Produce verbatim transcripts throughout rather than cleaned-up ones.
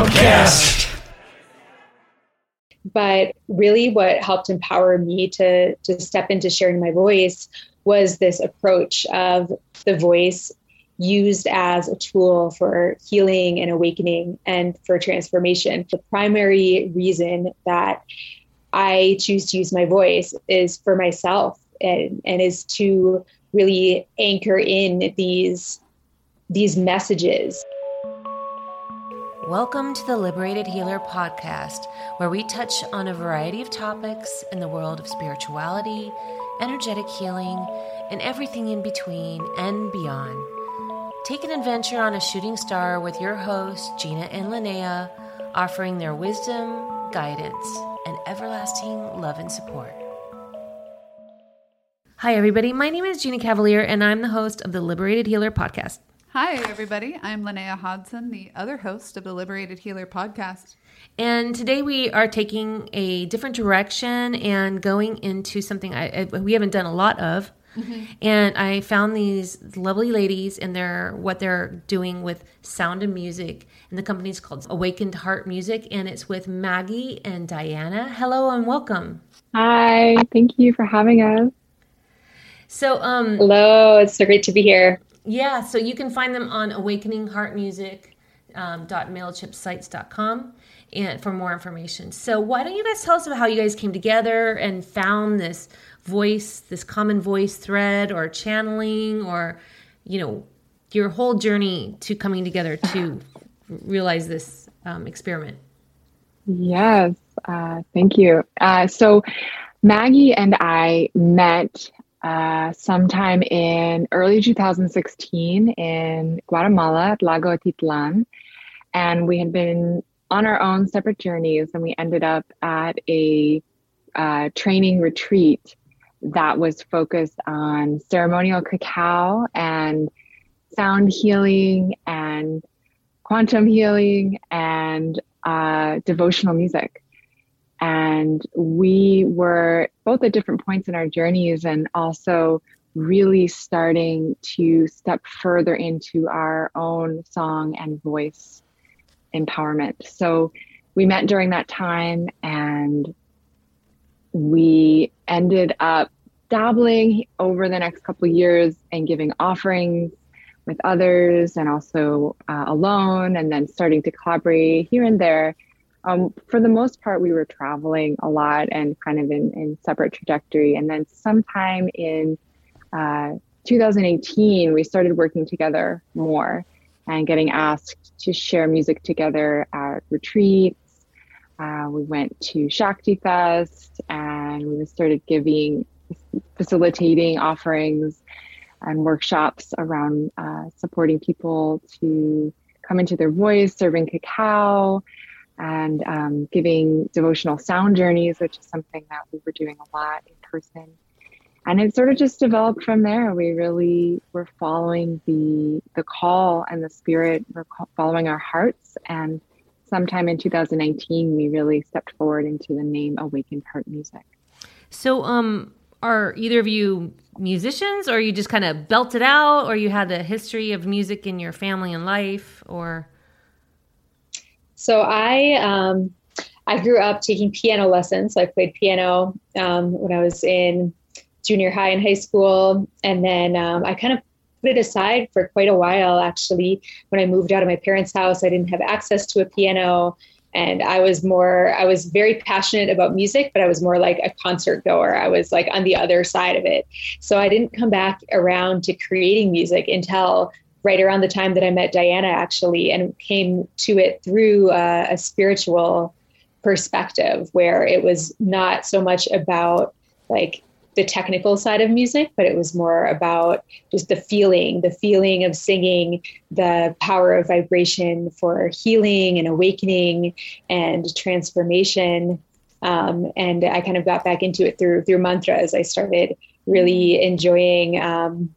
Podcast. But really what helped empower me to, to step into sharing my voice was this approach of the voice used as a tool for healing and awakening and for transformation. The primary reason that I choose to use my voice is for myself and, and is to really anchor in these, these messages. Welcome to the Liberated Healer podcast, where we touch on a variety of topics in the world of spirituality, energetic healing, and everything in between and beyond. Take an adventure on a shooting star with your hosts, Gina and Linnea, offering their wisdom, guidance, and everlasting love and support. Hi, everybody. My name is Gina Cavalier, and I'm the host of the Liberated Healer podcast. Hi, everybody. I'm Linnea Hodson, the other host of the Liberated Healer podcast. And today we are taking a different direction and going into something I, I, we haven't done a lot of. Mm-hmm. And I found these lovely ladies and their what they're doing with sound and music. And the company's called Awakened Heart Music, and it's with Maggie and Diana. Hello and welcome. Hi. Thank you for having us. So, um, hello. It's so great to be here. Yeah, so you can find them on awakening heart music dot mailchimp sites dot com and for more information. So why don't you guys tell us about how you guys came together and found this voice, this common voice thread or channeling or, you know, your whole journey to coming together to realize this um, experiment. Yes, uh, thank you. Uh, so Maggie and I met Uh, sometime in early two thousand sixteen in Guatemala at Lago Atitlan. And we had been on our own separate journeys, and we ended up at a uh, training retreat that was focused on ceremonial cacao and sound healing and quantum healing and uh, devotional music. And we were both at different points in our journeys and also really starting to step further into our own song and voice empowerment. So we met during that time, and we ended up dabbling over the next couple of years and giving offerings with others and also uh, alone, and then starting to collaborate here and there. Um, for the most part, we were traveling a lot and kind of in, in separate trajectory. And then sometime in uh, two thousand eighteen, we started working together more and getting asked to share music together at retreats. Uh, we went to Shakti Fest, and we started giving, facilitating offerings and workshops around uh, supporting people to come into their voice, serving cacao, and um, giving devotional sound journeys, which is something that we were doing a lot in person. And it sort of just developed from there. We really were following the the call and the spirit. We're following our hearts. And sometime in two thousand nineteen, we really stepped forward into the name Awakened Heart Music. So um, are either of you musicians, or you just kind of belted out, or you had a history of music in your family and life, or... So I um, I grew up taking piano lessons. So I played piano um, when I was in junior high and high school. And then um, I kind of put it aside for quite a while, actually. When I moved out of my parents' house, I didn't have access to a piano. And I was more, I was very passionate about music, but I was more like a concert goer. I was like on the other side of it. So I didn't come back around to creating music until right around the time that I met Diana, actually, and came to it through uh, a spiritual perspective, where it was not so much about like the technical side of music, but it was more about just the feeling, the feeling of singing, the power of vibration for healing and awakening and transformation. Um, and I kind of got back into it through, through mantras. I started really enjoying, um,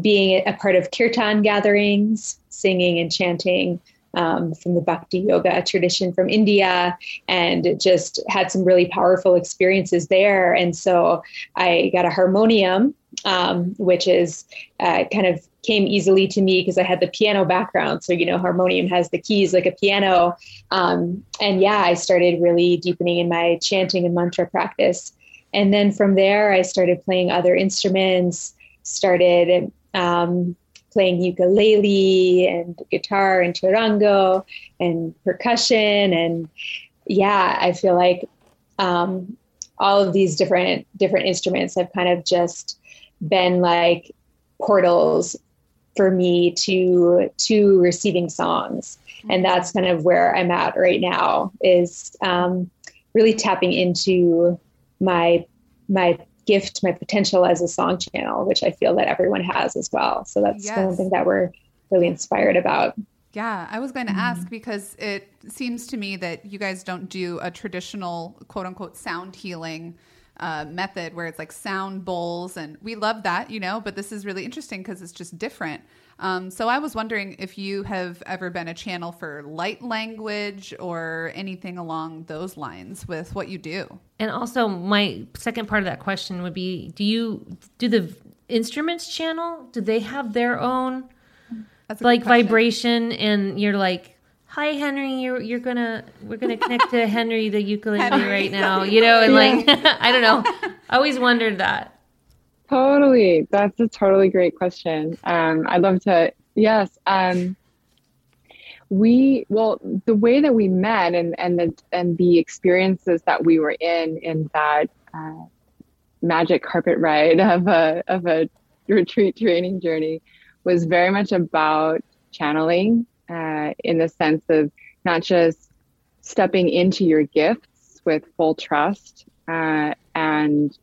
being a part of kirtan gatherings, singing and chanting um, from the Bhakti Yoga tradition from India, and just had some really powerful experiences there. And so I got a harmonium um, which is uh, kind of came easily to me because I had the piano background. So, you know, harmonium has the keys like a piano. Um, and yeah, I started really deepening in my chanting and mantra practice. And then from there, I started playing other instruments, started um, playing ukulele and guitar and charango and percussion. And yeah, I feel like um, all of these different different instruments have kind of just been like portals for me to to receiving songs. And that's kind of where I'm at right now, is um, really tapping into my my gift, my potential as a song channel, which I feel that everyone has as well. So that's yes. something that we're really inspired about. Yeah, I was going to mm-hmm. ask, because it seems to me that you guys don't do a traditional quote unquote sound healing uh, method where it's like sound bowls, and we love that, you know, but this is really interesting because it's just different. Um, so I was wondering if you have ever been a channel for light language or anything along those lines with what you do. And also my second part of that question would be, do you do the instruments channel? Do they have their own like vibration? And you're like, hi, Henry, you're, you're going to, we're going to connect to Henry, the ukulele Henry. right now, you know, and like, I don't know. I always wondered that. Totally. That's a totally great question. Um, I'd love to. Yes. Um, we, well, the way that we met and, and the, and the experiences that we were in, in that, uh, magic carpet ride of a, of a retreat training journey was very much about channeling, uh, in the sense of not just stepping into your gifts with full trust, uh, and,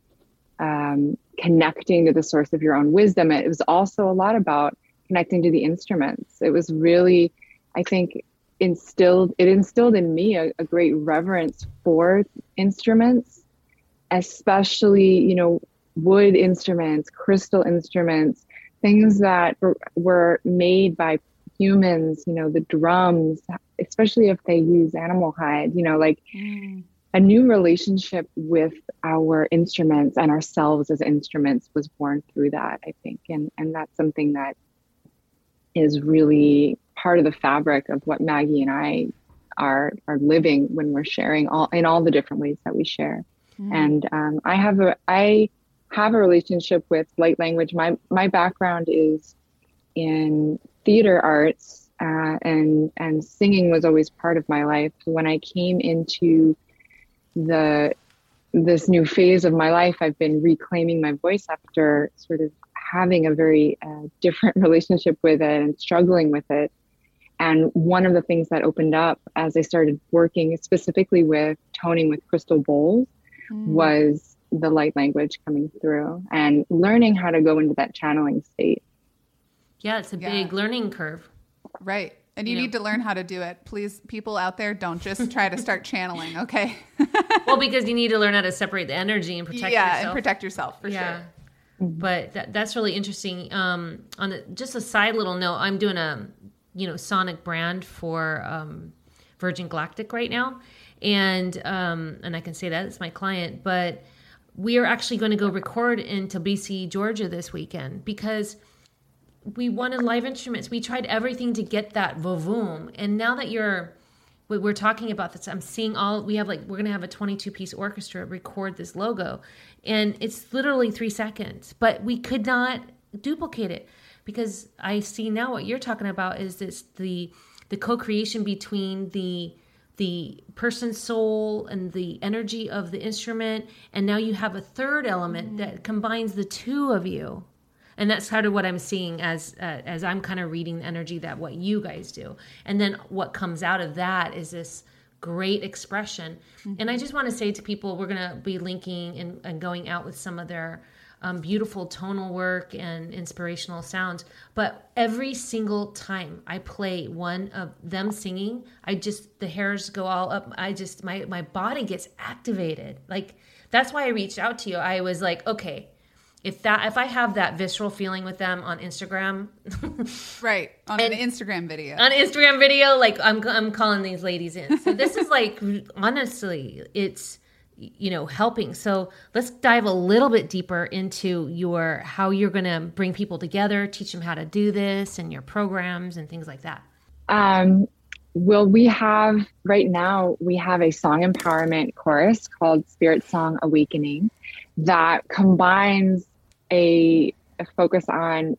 um, connecting to the source of your own wisdom. It was also a lot about connecting to the instruments. It was really, I think, instilled, it instilled in me a, a great reverence for instruments, especially, you know, wood instruments, crystal instruments, things that were, were made by humans, you know, the drums, especially if they use animal hide, you know, like mm. a new relationship with our instruments and ourselves as instruments was born through that, I think. And and that's something that is really part of the fabric of what Maggie and I are are living when we're sharing all in all the different ways that we share. Mm. And um, I have a I have a relationship with light language. My my background is in theater arts, uh, and and singing was always part of my life. When I came into the this new phase of my life, I've been reclaiming my voice after sort of having a very uh, different relationship with it and struggling with it. And one of the things that opened up as I started working specifically with toning with crystal bowls mm. was the light language coming through and learning how to go into that channeling state. Yeah, it's a yeah. big learning curve. Right. And you yeah. need to learn how to do it. Please, people out there, don't just try to start channeling, okay? Well, because you need to learn how to separate the energy and protect yeah, yourself. Yeah, and protect yourself, for yeah. sure. But that, that's really interesting. Um, on the, just a side little note, I'm doing a you know sonic brand for um, Virgin Galactic right now. And um, and I can say that, it's my client. But we are actually going to go record in Tbilisi, Georgia this weekend, because we wanted live instruments. We tried everything to get that vo-voom. And now that you're, we're talking about this, I'm seeing all, we have like, we're going to have a twenty-two piece orchestra record this logo. And it's literally three seconds, but we could not duplicate it, because I see now what you're talking about is this, the, the co-creation between the, the person's soul and the energy of the instrument. And now you have a third element mm-hmm. that combines the two of you. And that's kind of what I'm seeing as uh, as I'm kind of reading the energy that what you guys do. And then what comes out of that is this great expression. Mm-hmm. And I just want to say to people, we're going to be linking and, and going out with some of their um, beautiful tonal work and inspirational sounds. But every single time I play one of them singing, I just, the hairs go all up. I just, my, my body gets activated. Like, that's why I reached out to you. I was like, okay. If that, if I have that visceral feeling with them on Instagram, right on an Instagram video, on Instagram video, like I'm, I'm calling these ladies in. So this is like, honestly, it's you know, helping. So let's dive a little bit deeper into your, how you're going to bring people together, teach them how to do this, and your programs and things like that. Um, well, we have right now, we have a song empowerment course called Spirit Song Awakening that combines a, a focus on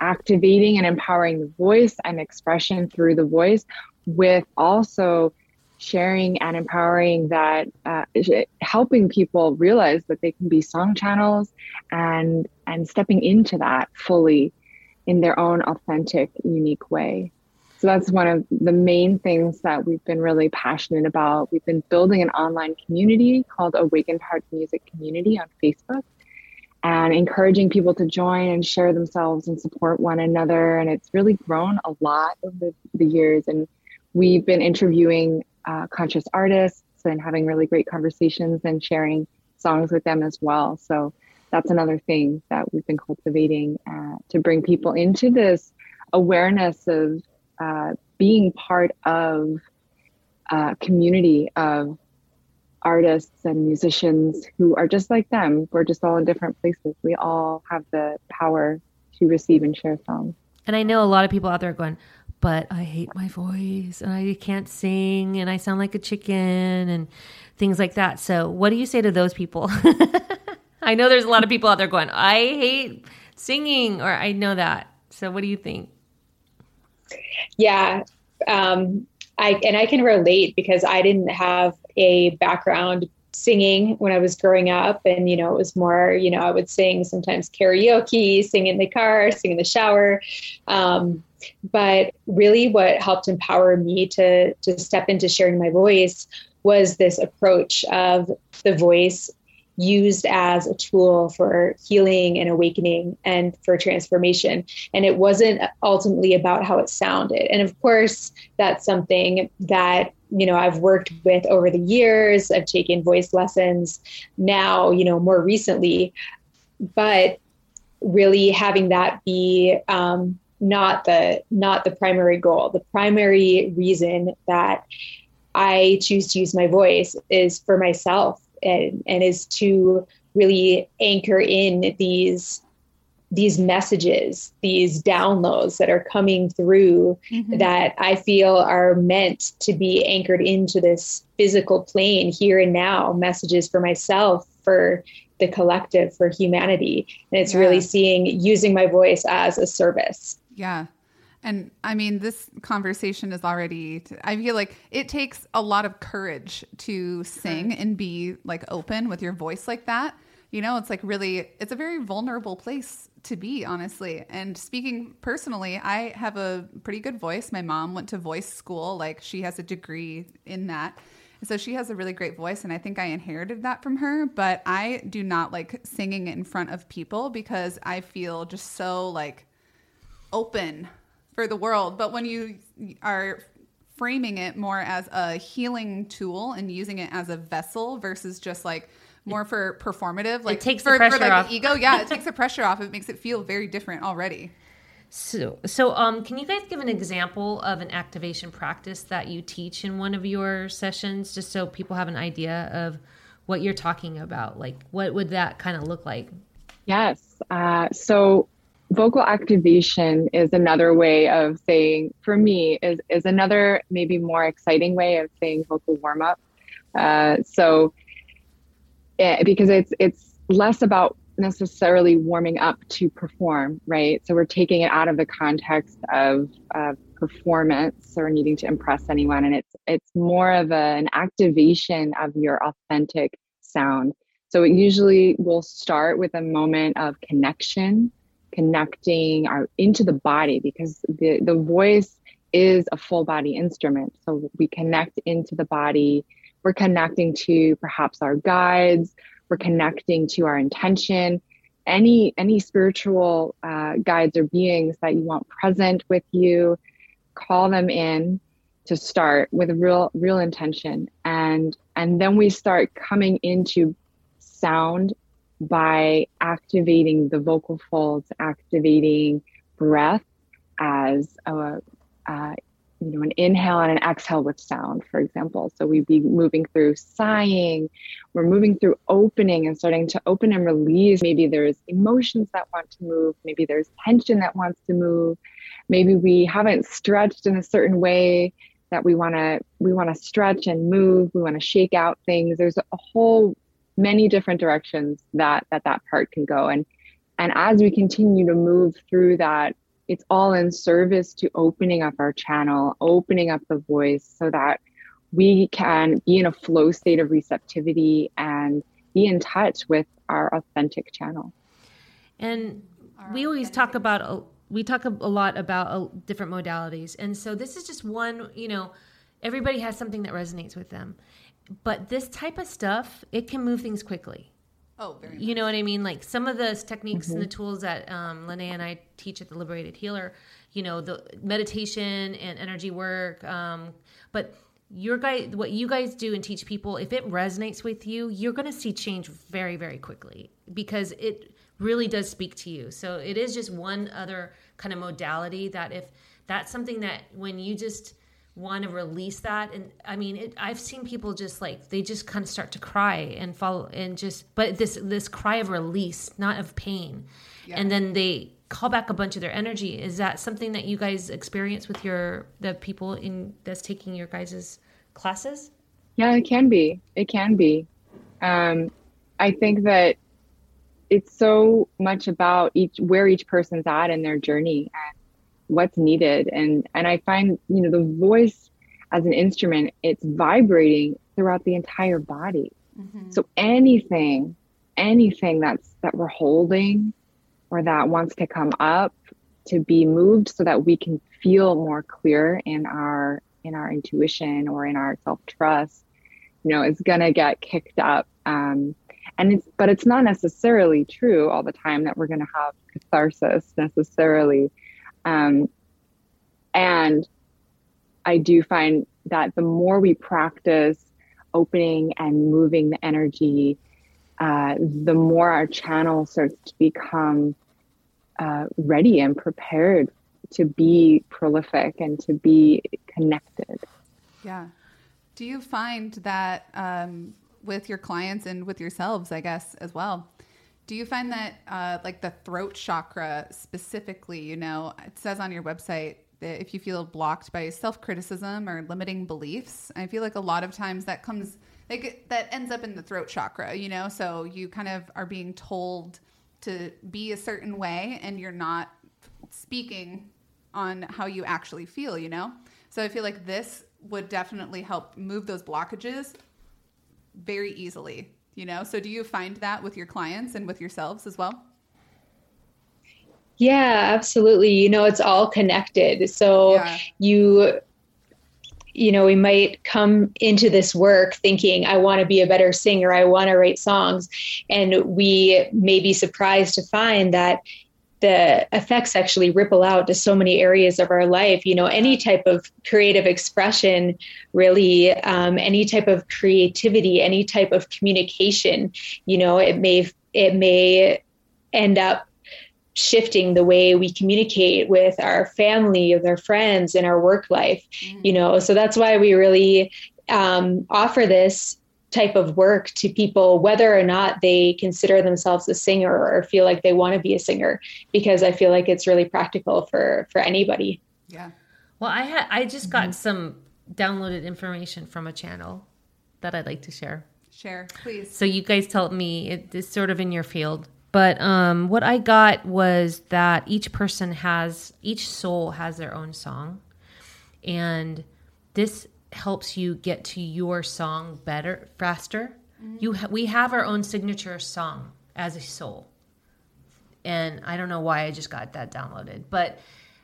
activating and empowering the voice and expression through the voice with also sharing and empowering that, uh, helping people realize that they can be song channels and and stepping into that fully in their own authentic, unique way. So that's one of the main things that we've been really passionate about. We've been building an online community called Awakened Heart Music Community on Facebook and encouraging people to join and share themselves and support one another. And it's really grown a lot over the years. And we've been interviewing Uh, conscious artists and having really great conversations and sharing songs with them as well. So that's another thing that we've been cultivating uh, to bring people into this awareness of uh, being part of a community of artists and musicians who are just like them. We're just all in different places. We all have the power to receive and share songs. And I know a lot of people out there are going, but I hate my voice and I can't sing and I sound like a chicken and things like that. So what do you say to those people? I know there's a lot of people out there going, I hate singing, or I know that. So what do you think? Yeah. Um, I, and I can relate because I didn't have a background singing when I was growing up. And, you know, it was more, you know, I would sing sometimes karaoke, sing in the car, sing in the shower. Um, But really what helped empower me to, to step into sharing my voice was this approach of the voice used as a tool for healing and awakening and for transformation. And it wasn't ultimately about how it sounded. And of course, that's something that, you know, I've worked with over the years. I've taken voice lessons now, you know, more recently, but really having that be, um, not the not the primary goal. The primary reason that I choose to use my voice is for myself and, and is to really anchor in these these messages, these downloads that are coming through mm-hmm. that I feel are meant to be anchored into this physical plane here and now, messages for myself, for the collective, for humanity. And it's yeah. really seeing, using my voice as a service. Yeah. And I mean, this conversation is already, I feel like it takes a lot of courage to sing and be like open with your voice like that. You know, it's like really, it's a very vulnerable place to be, honestly. And speaking personally, I have a pretty good voice. My mom went to voice school, like she has a degree in that. So she has a really great voice, and I think I inherited that from her, but I do not like singing in front of people because I feel just so like open for the world. But when you are framing it more as a healing tool and using it as a vessel versus just like more for performative, like it takes for, the pressure for like off. The ego. Yeah, it takes the pressure off. It makes it feel very different already. So, so um, can you guys give an example of an activation practice that you teach in one of your sessions, just so people have an idea of what you're talking about? Like, what would that kind of look like? Yes. Uh, so vocal activation is another way of saying, for me, is, is another maybe more exciting way of saying vocal warm-up. Uh, so it, because it's it's less about necessarily warming up to perform, right? So we're taking it out of the context of uh, performance or needing to impress anyone. And it's it's more of a, an activation of your authentic sound. So it usually will start with a moment of connection, connecting our, into the body, because the, the voice is a full body instrument. So we connect into the body. We're connecting to perhaps our guides. We're connecting to our intention, any any spiritual uh, guides or beings that you want present with you. Call them in to start with a real real intention, and and then we start coming into sound by activating the vocal folds, activating breath as a, uh, you know, an inhale and an exhale with sound, for example. So we'd be moving through sighing, we're moving through opening and starting to open and release. Maybe there's emotions that want to move, maybe there's tension that wants to move, maybe we haven't stretched in a certain way that we want to we want to stretch and move, we want to shake out things. There's a whole many different directions that that, that part can go. And and as we continue to move through that, it's all in service to opening up our channel, opening up the voice so that we can be in a flow state of receptivity and be in touch with our authentic channel. And we always talk about, we talk a lot about different modalities. And so this is just one, you know, everybody has something that resonates with them. But this type of stuff, it can move things quickly. Oh, very much. You know what I mean? Like some of those techniques mm-hmm. and the tools that um, Linnea and I teach at the Liberated Healer, you know, the meditation and energy work. Um, but your guys, what you guys do and teach people, if it resonates with you, you're going to see change very, very quickly because it really does speak to you. So it is just one other kind of modality that if that's something that when you just want to release that. And I mean, it, I've seen people just like, they just kind of start to cry and follow and just, but this, this cry of release, not of pain. Yeah. And then they call back a bunch of their energy. Is that something that you guys experience with your, the people in that's taking your guys's classes? Yeah, it can be, it can be. Um, I think that it's so much about each, where each person's at in their journey and what's needed. And, and I find, you know, the voice as an instrument, it's vibrating throughout the entire body. Mm-hmm. So anything, anything that's, that we're holding or that wants to come up to be moved so that we can feel more clear in our, in our intuition or in our self-trust, you know, is going to get kicked up. Um, and it's, but it's not necessarily true all the time that we're going to have catharsis necessarily. Um, and I do find that the more we practice opening and moving the energy, uh, the more our channel starts to become uh, ready and prepared to be prolific and to be connected. Yeah. Do you find that um, with your clients and with yourselves, I guess, as well? Do you find that uh, like the throat chakra specifically, you know, it says on your website that if you feel blocked by self-criticism or limiting beliefs, I feel like a lot of times that comes like that ends up in the throat chakra, you know, so you kind of are being told to be a certain way and you're not speaking on how you actually feel, you know, so I feel like this would definitely help move those blockages very easily. You know, so do you find that with your clients and with yourselves as well? Yeah, absolutely. You know, it's all connected. So yeah. you, you know, we might come into this work thinking, I want to be a better singer. I want to write songs. And we may be surprised to find that the effects actually ripple out to so many areas of our life. You know, any type of creative expression, really, um, any type of creativity, any type of communication. You know, it may it may end up shifting the way we communicate with our family, with our friends, in our work life. Mm. You know, so that's why we really um, offer this type of work to people, whether or not they consider themselves a singer or feel like they want to be a singer, because I feel like it's really practical for, for anybody. Yeah. Well, I had, I just mm-hmm. got some downloaded information from a channel that I'd like to share. Share, please. So you guys tell me, it is sort of in your field, but um, what I got was that each person has, each soul has their own song. And this helps you get to your song better, faster. Mm-hmm. You ha- we have our own signature song as a soul. And I don't know why I just got that downloaded, but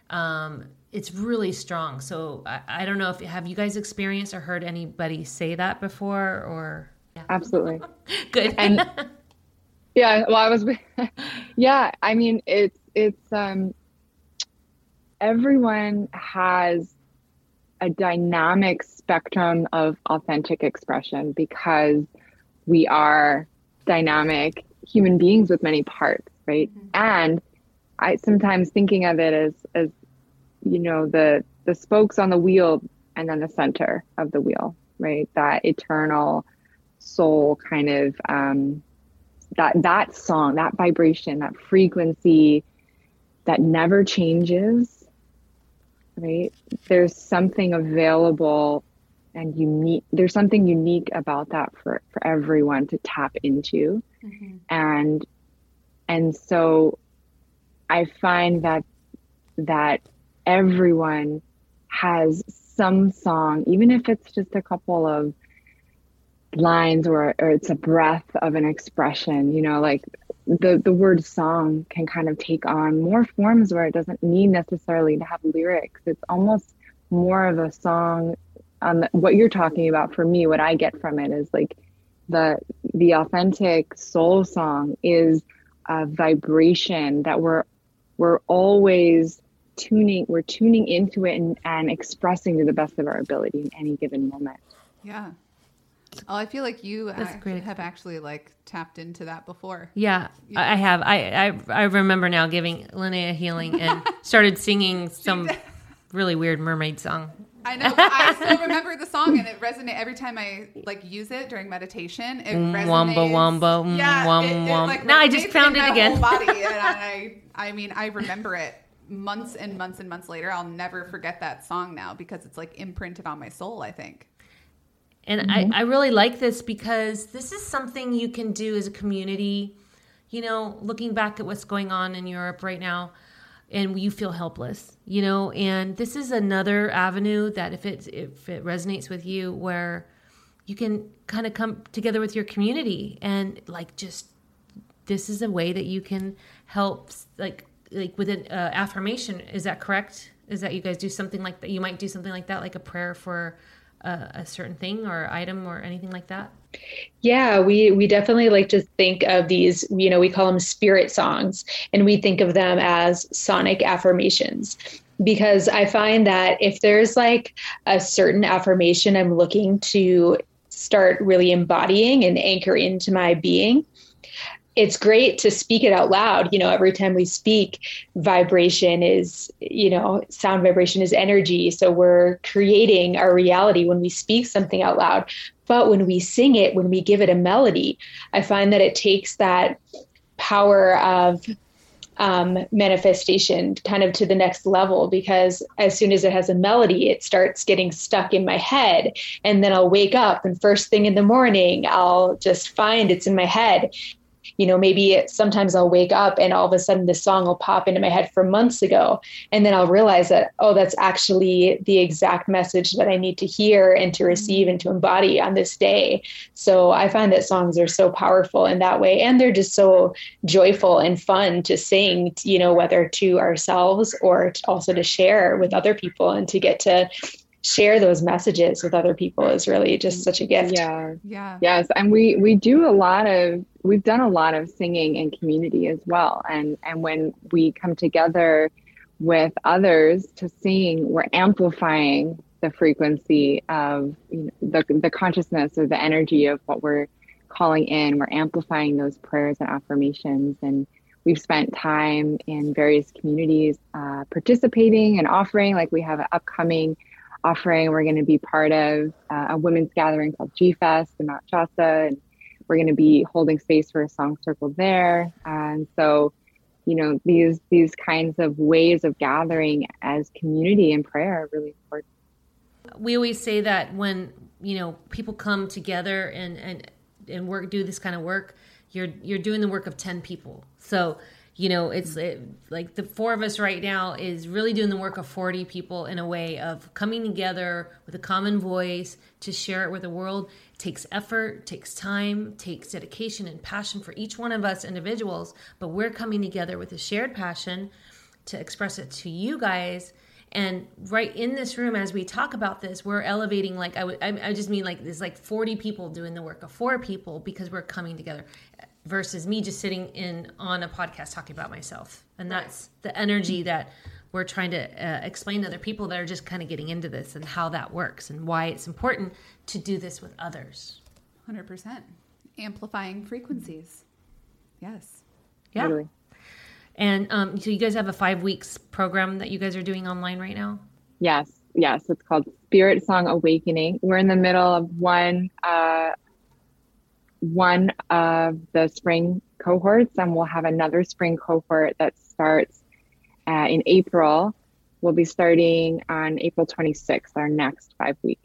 um, it's really strong. So I, I don't know if, have you guys experienced or heard anybody say that before or? Yeah. Absolutely. Good. And yeah. Well, I was, yeah, I mean, it's, it's, um, everyone has a dynamic spectrum of authentic expression because we are dynamic human beings with many parts, right? Mm-hmm. And I sometimes thinking of it as, as, you know, the, the spokes on the wheel, and then the center of the wheel, right? That eternal soul kind of, um, that, that song, that vibration, that frequency that never changes, right? There's something available and unique. There's something unique about that for, for everyone to tap into. Mm-hmm. And, and so I find that, that everyone has some song, even if it's just a couple of lines or, or it's a breath of an expression, you know, like the, the word song can kind of take on more forms where it doesn't need necessarily to have lyrics. It's almost more of a song. Um, what you're talking about, for me, what I get from it is like the, the authentic soul song is a vibration that we're, we're always tuning, we're tuning into it and, and expressing to the best of our ability in any given moment. Yeah. Oh, I feel like you act, have actually like tapped into that before. Yeah, you know? I have. I, I I remember now giving Linnea healing and started singing some really weird mermaid song. I know. I still remember the song, and it resonates every time I like use it during meditation. It mm, resonates. Wombo, wombo, mm, yeah, wom, it, it, like, no, I just found it again. Whole body, and I, I mean, I remember it months and months and months later. I'll never forget that song now because it's like imprinted on my soul, I think. And mm-hmm. I, I really like this because this is something you can do as a community. You know, looking back at what's going on in Europe right now, and you feel helpless, you know, and this is another avenue that if it, if it resonates with you, where you can kind of come together with your community and like, just, this is a way that you can help, like, like with an uh, affirmation. Is that correct? Is that you guys do something like that? You might do something like that, like a prayer for a, a certain thing or item or anything like that. Yeah, we, we definitely like to think of these, you know, we call them spirit songs, and we think of them as sonic affirmations, because I find that if there's like a certain affirmation I'm looking to start really embodying and anchor into my being, it's great to speak it out loud. You know, every time we speak, vibration is, you know, sound vibration is energy. So we're creating our reality when we speak something out loud. But when we sing it, when we give it a melody, I find that it takes that power of um, manifestation kind of to the next level, because as soon as it has a melody, it starts getting stuck in my head. And then I'll wake up and first thing in the morning, I'll just find it's in my head. You know, maybe it, sometimes I'll wake up and all of a sudden the song will pop into my head from months ago. And then I'll realize that, oh, that's actually the exact message that I need to hear and to receive and to embody on this day. So I find that songs are so powerful in that way. And they're just so joyful and fun to sing, you know, whether to ourselves or to also to share with other people, and to get to share those messages with other people is really just such a gift. Yeah. Yeah. Yes. And we, we do a lot of, we've done a lot of singing in community as well. And, and when we come together with others to sing, we're amplifying the frequency of, you know, the, the consciousness or the energy of what we're calling in. We're amplifying those prayers and affirmations. And we've spent time in various communities uh, participating and offering, like we have an upcoming offering. We're going to be part of uh, a women's gathering called G Fest in Mount Shasta, and we're going to be holding space for a song circle there. And so, you know, these these kinds of ways of gathering as community and prayer are really important. We always say that when, you know, people come together and and and work do this kind of work, you're you're doing the work of ten people. So, you know, it's it, like the four of us right now is really doing the work of forty people in a way of coming together with a common voice to share it with the world. It takes effort, takes time, takes dedication and passion for each one of us individuals. But we're coming together with a shared passion to express it to you guys. And right in this room, as we talk about this, we're elevating, like I would, I, I just mean like there's like forty people doing the work of four people because we're coming together. Versus me just sitting in on a podcast talking about myself. And that's the energy that we're trying to uh, explain to other people that are just kind of getting into this and how that works and why it's important to do this with others. one hundred percent. Amplifying frequencies. Yes. Yeah. Totally. And um, so you guys have a five weeks program that you guys are doing online right now? Yes. Yes. It's called Spirit Song Awakening. We're in the middle of one, uh, one of the spring cohorts, and we'll have another spring cohort that starts uh, in April. We'll be starting on April twenty-sixth, our next five weeks.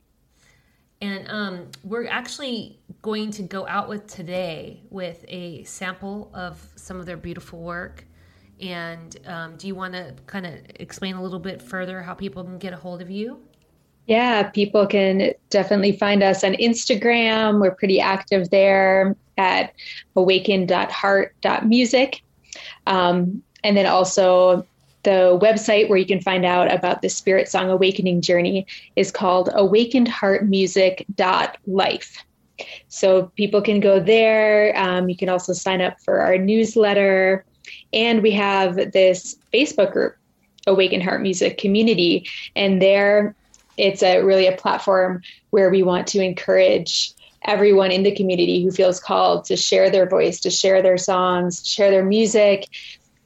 And um, we're actually going to go out with today with a sample of some of their beautiful work. And um, do you want to kind of explain a little bit further how people can get a hold of you? Yeah, people can definitely find us on Instagram. We're pretty active there at awaken dot heart dot music. Um, and then also the website where you can find out about the Spirit Song Awakening journey is called awakened heart music dot life. So people can go there. Um, you can also sign up for our newsletter. And we have this Facebook group, Awakened Heart Music Community. And there, it's a really a platform where we want to encourage everyone in the community who feels called to share their voice, to share their songs, share their music,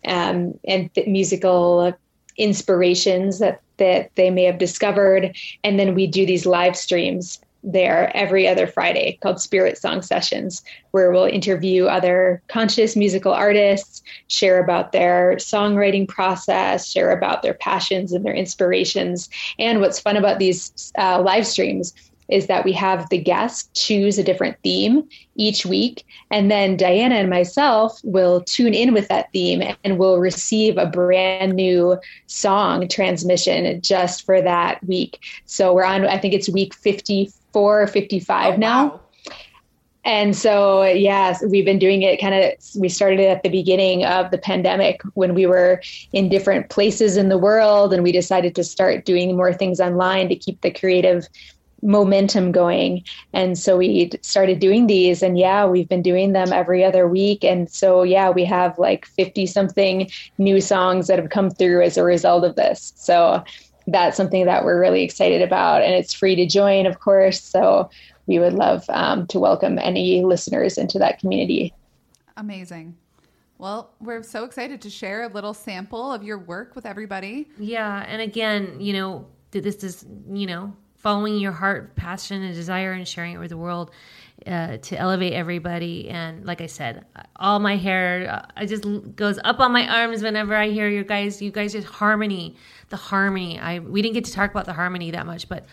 um, and th- musical inspirations that, that they may have discovered. And then we do these live streams there every other Friday called Spirit Song Sessions, where we'll interview other conscious musical artists, share about their songwriting process, share about their passions and their inspirations. And what's fun about these uh, live streams is that we have the guests choose a different theme each week. And then Diana and myself will tune in with that theme, and we'll receive a brand new song transmission just for that week. So we're on, I think it's week fifty-four or fifty-five oh, now. Wow. And so, yes, we've been doing it kind of, we started it at the beginning of the pandemic when we were in different places in the world, and we decided to start doing more things online to keep the creative momentum going. And so we started doing these, and yeah, we've been doing them every other week. And so, yeah, we have like fifty something new songs that have come through as a result of this. So that's something that we're really excited about, and it's free to join, of course. So we would love um, to welcome any listeners into that community. Amazing. Well, we're so excited to share a little sample of your work with everybody. Yeah. And again, you know, this is, you know, following your heart, passion, and desire, and sharing it with the world uh, to elevate everybody. And like I said, all my hair, I just goes up on my arms whenever I hear your guys, you guys just harmony, the harmony. I, we didn't get to talk about the harmony that much, but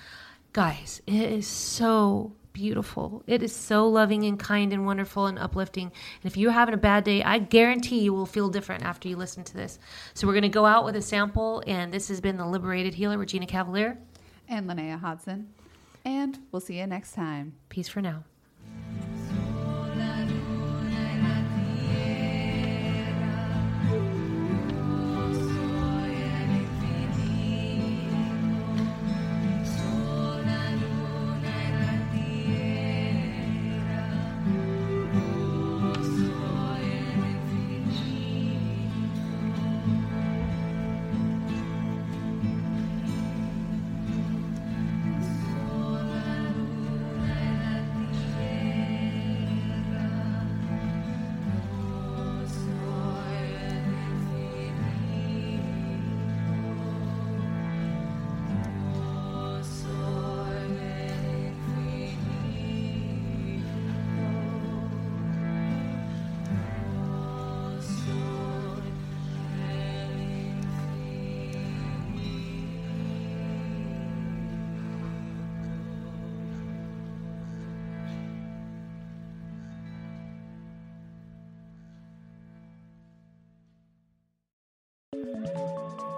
guys, it is so beautiful. It is so loving and kind and wonderful and uplifting. And if you're having a bad day, I guarantee you will feel different after you listen to this. So we're going to go out with a sample, and this has been The Liberated Healer with Gina Cavalier. And Linnea Hodson. And we'll see you next time. Peace for now.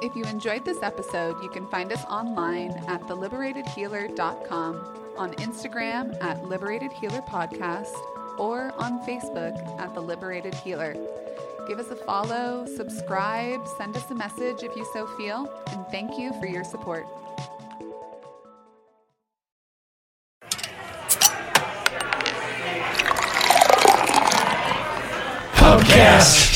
If you enjoyed this episode, you can find us online at the liberated healer dot com, on Instagram at Liberated Healer Podcast, or on Facebook at The Liberated Healer. Give us a follow, subscribe, send us a message if you so feel, and thank you for your support. Podcast.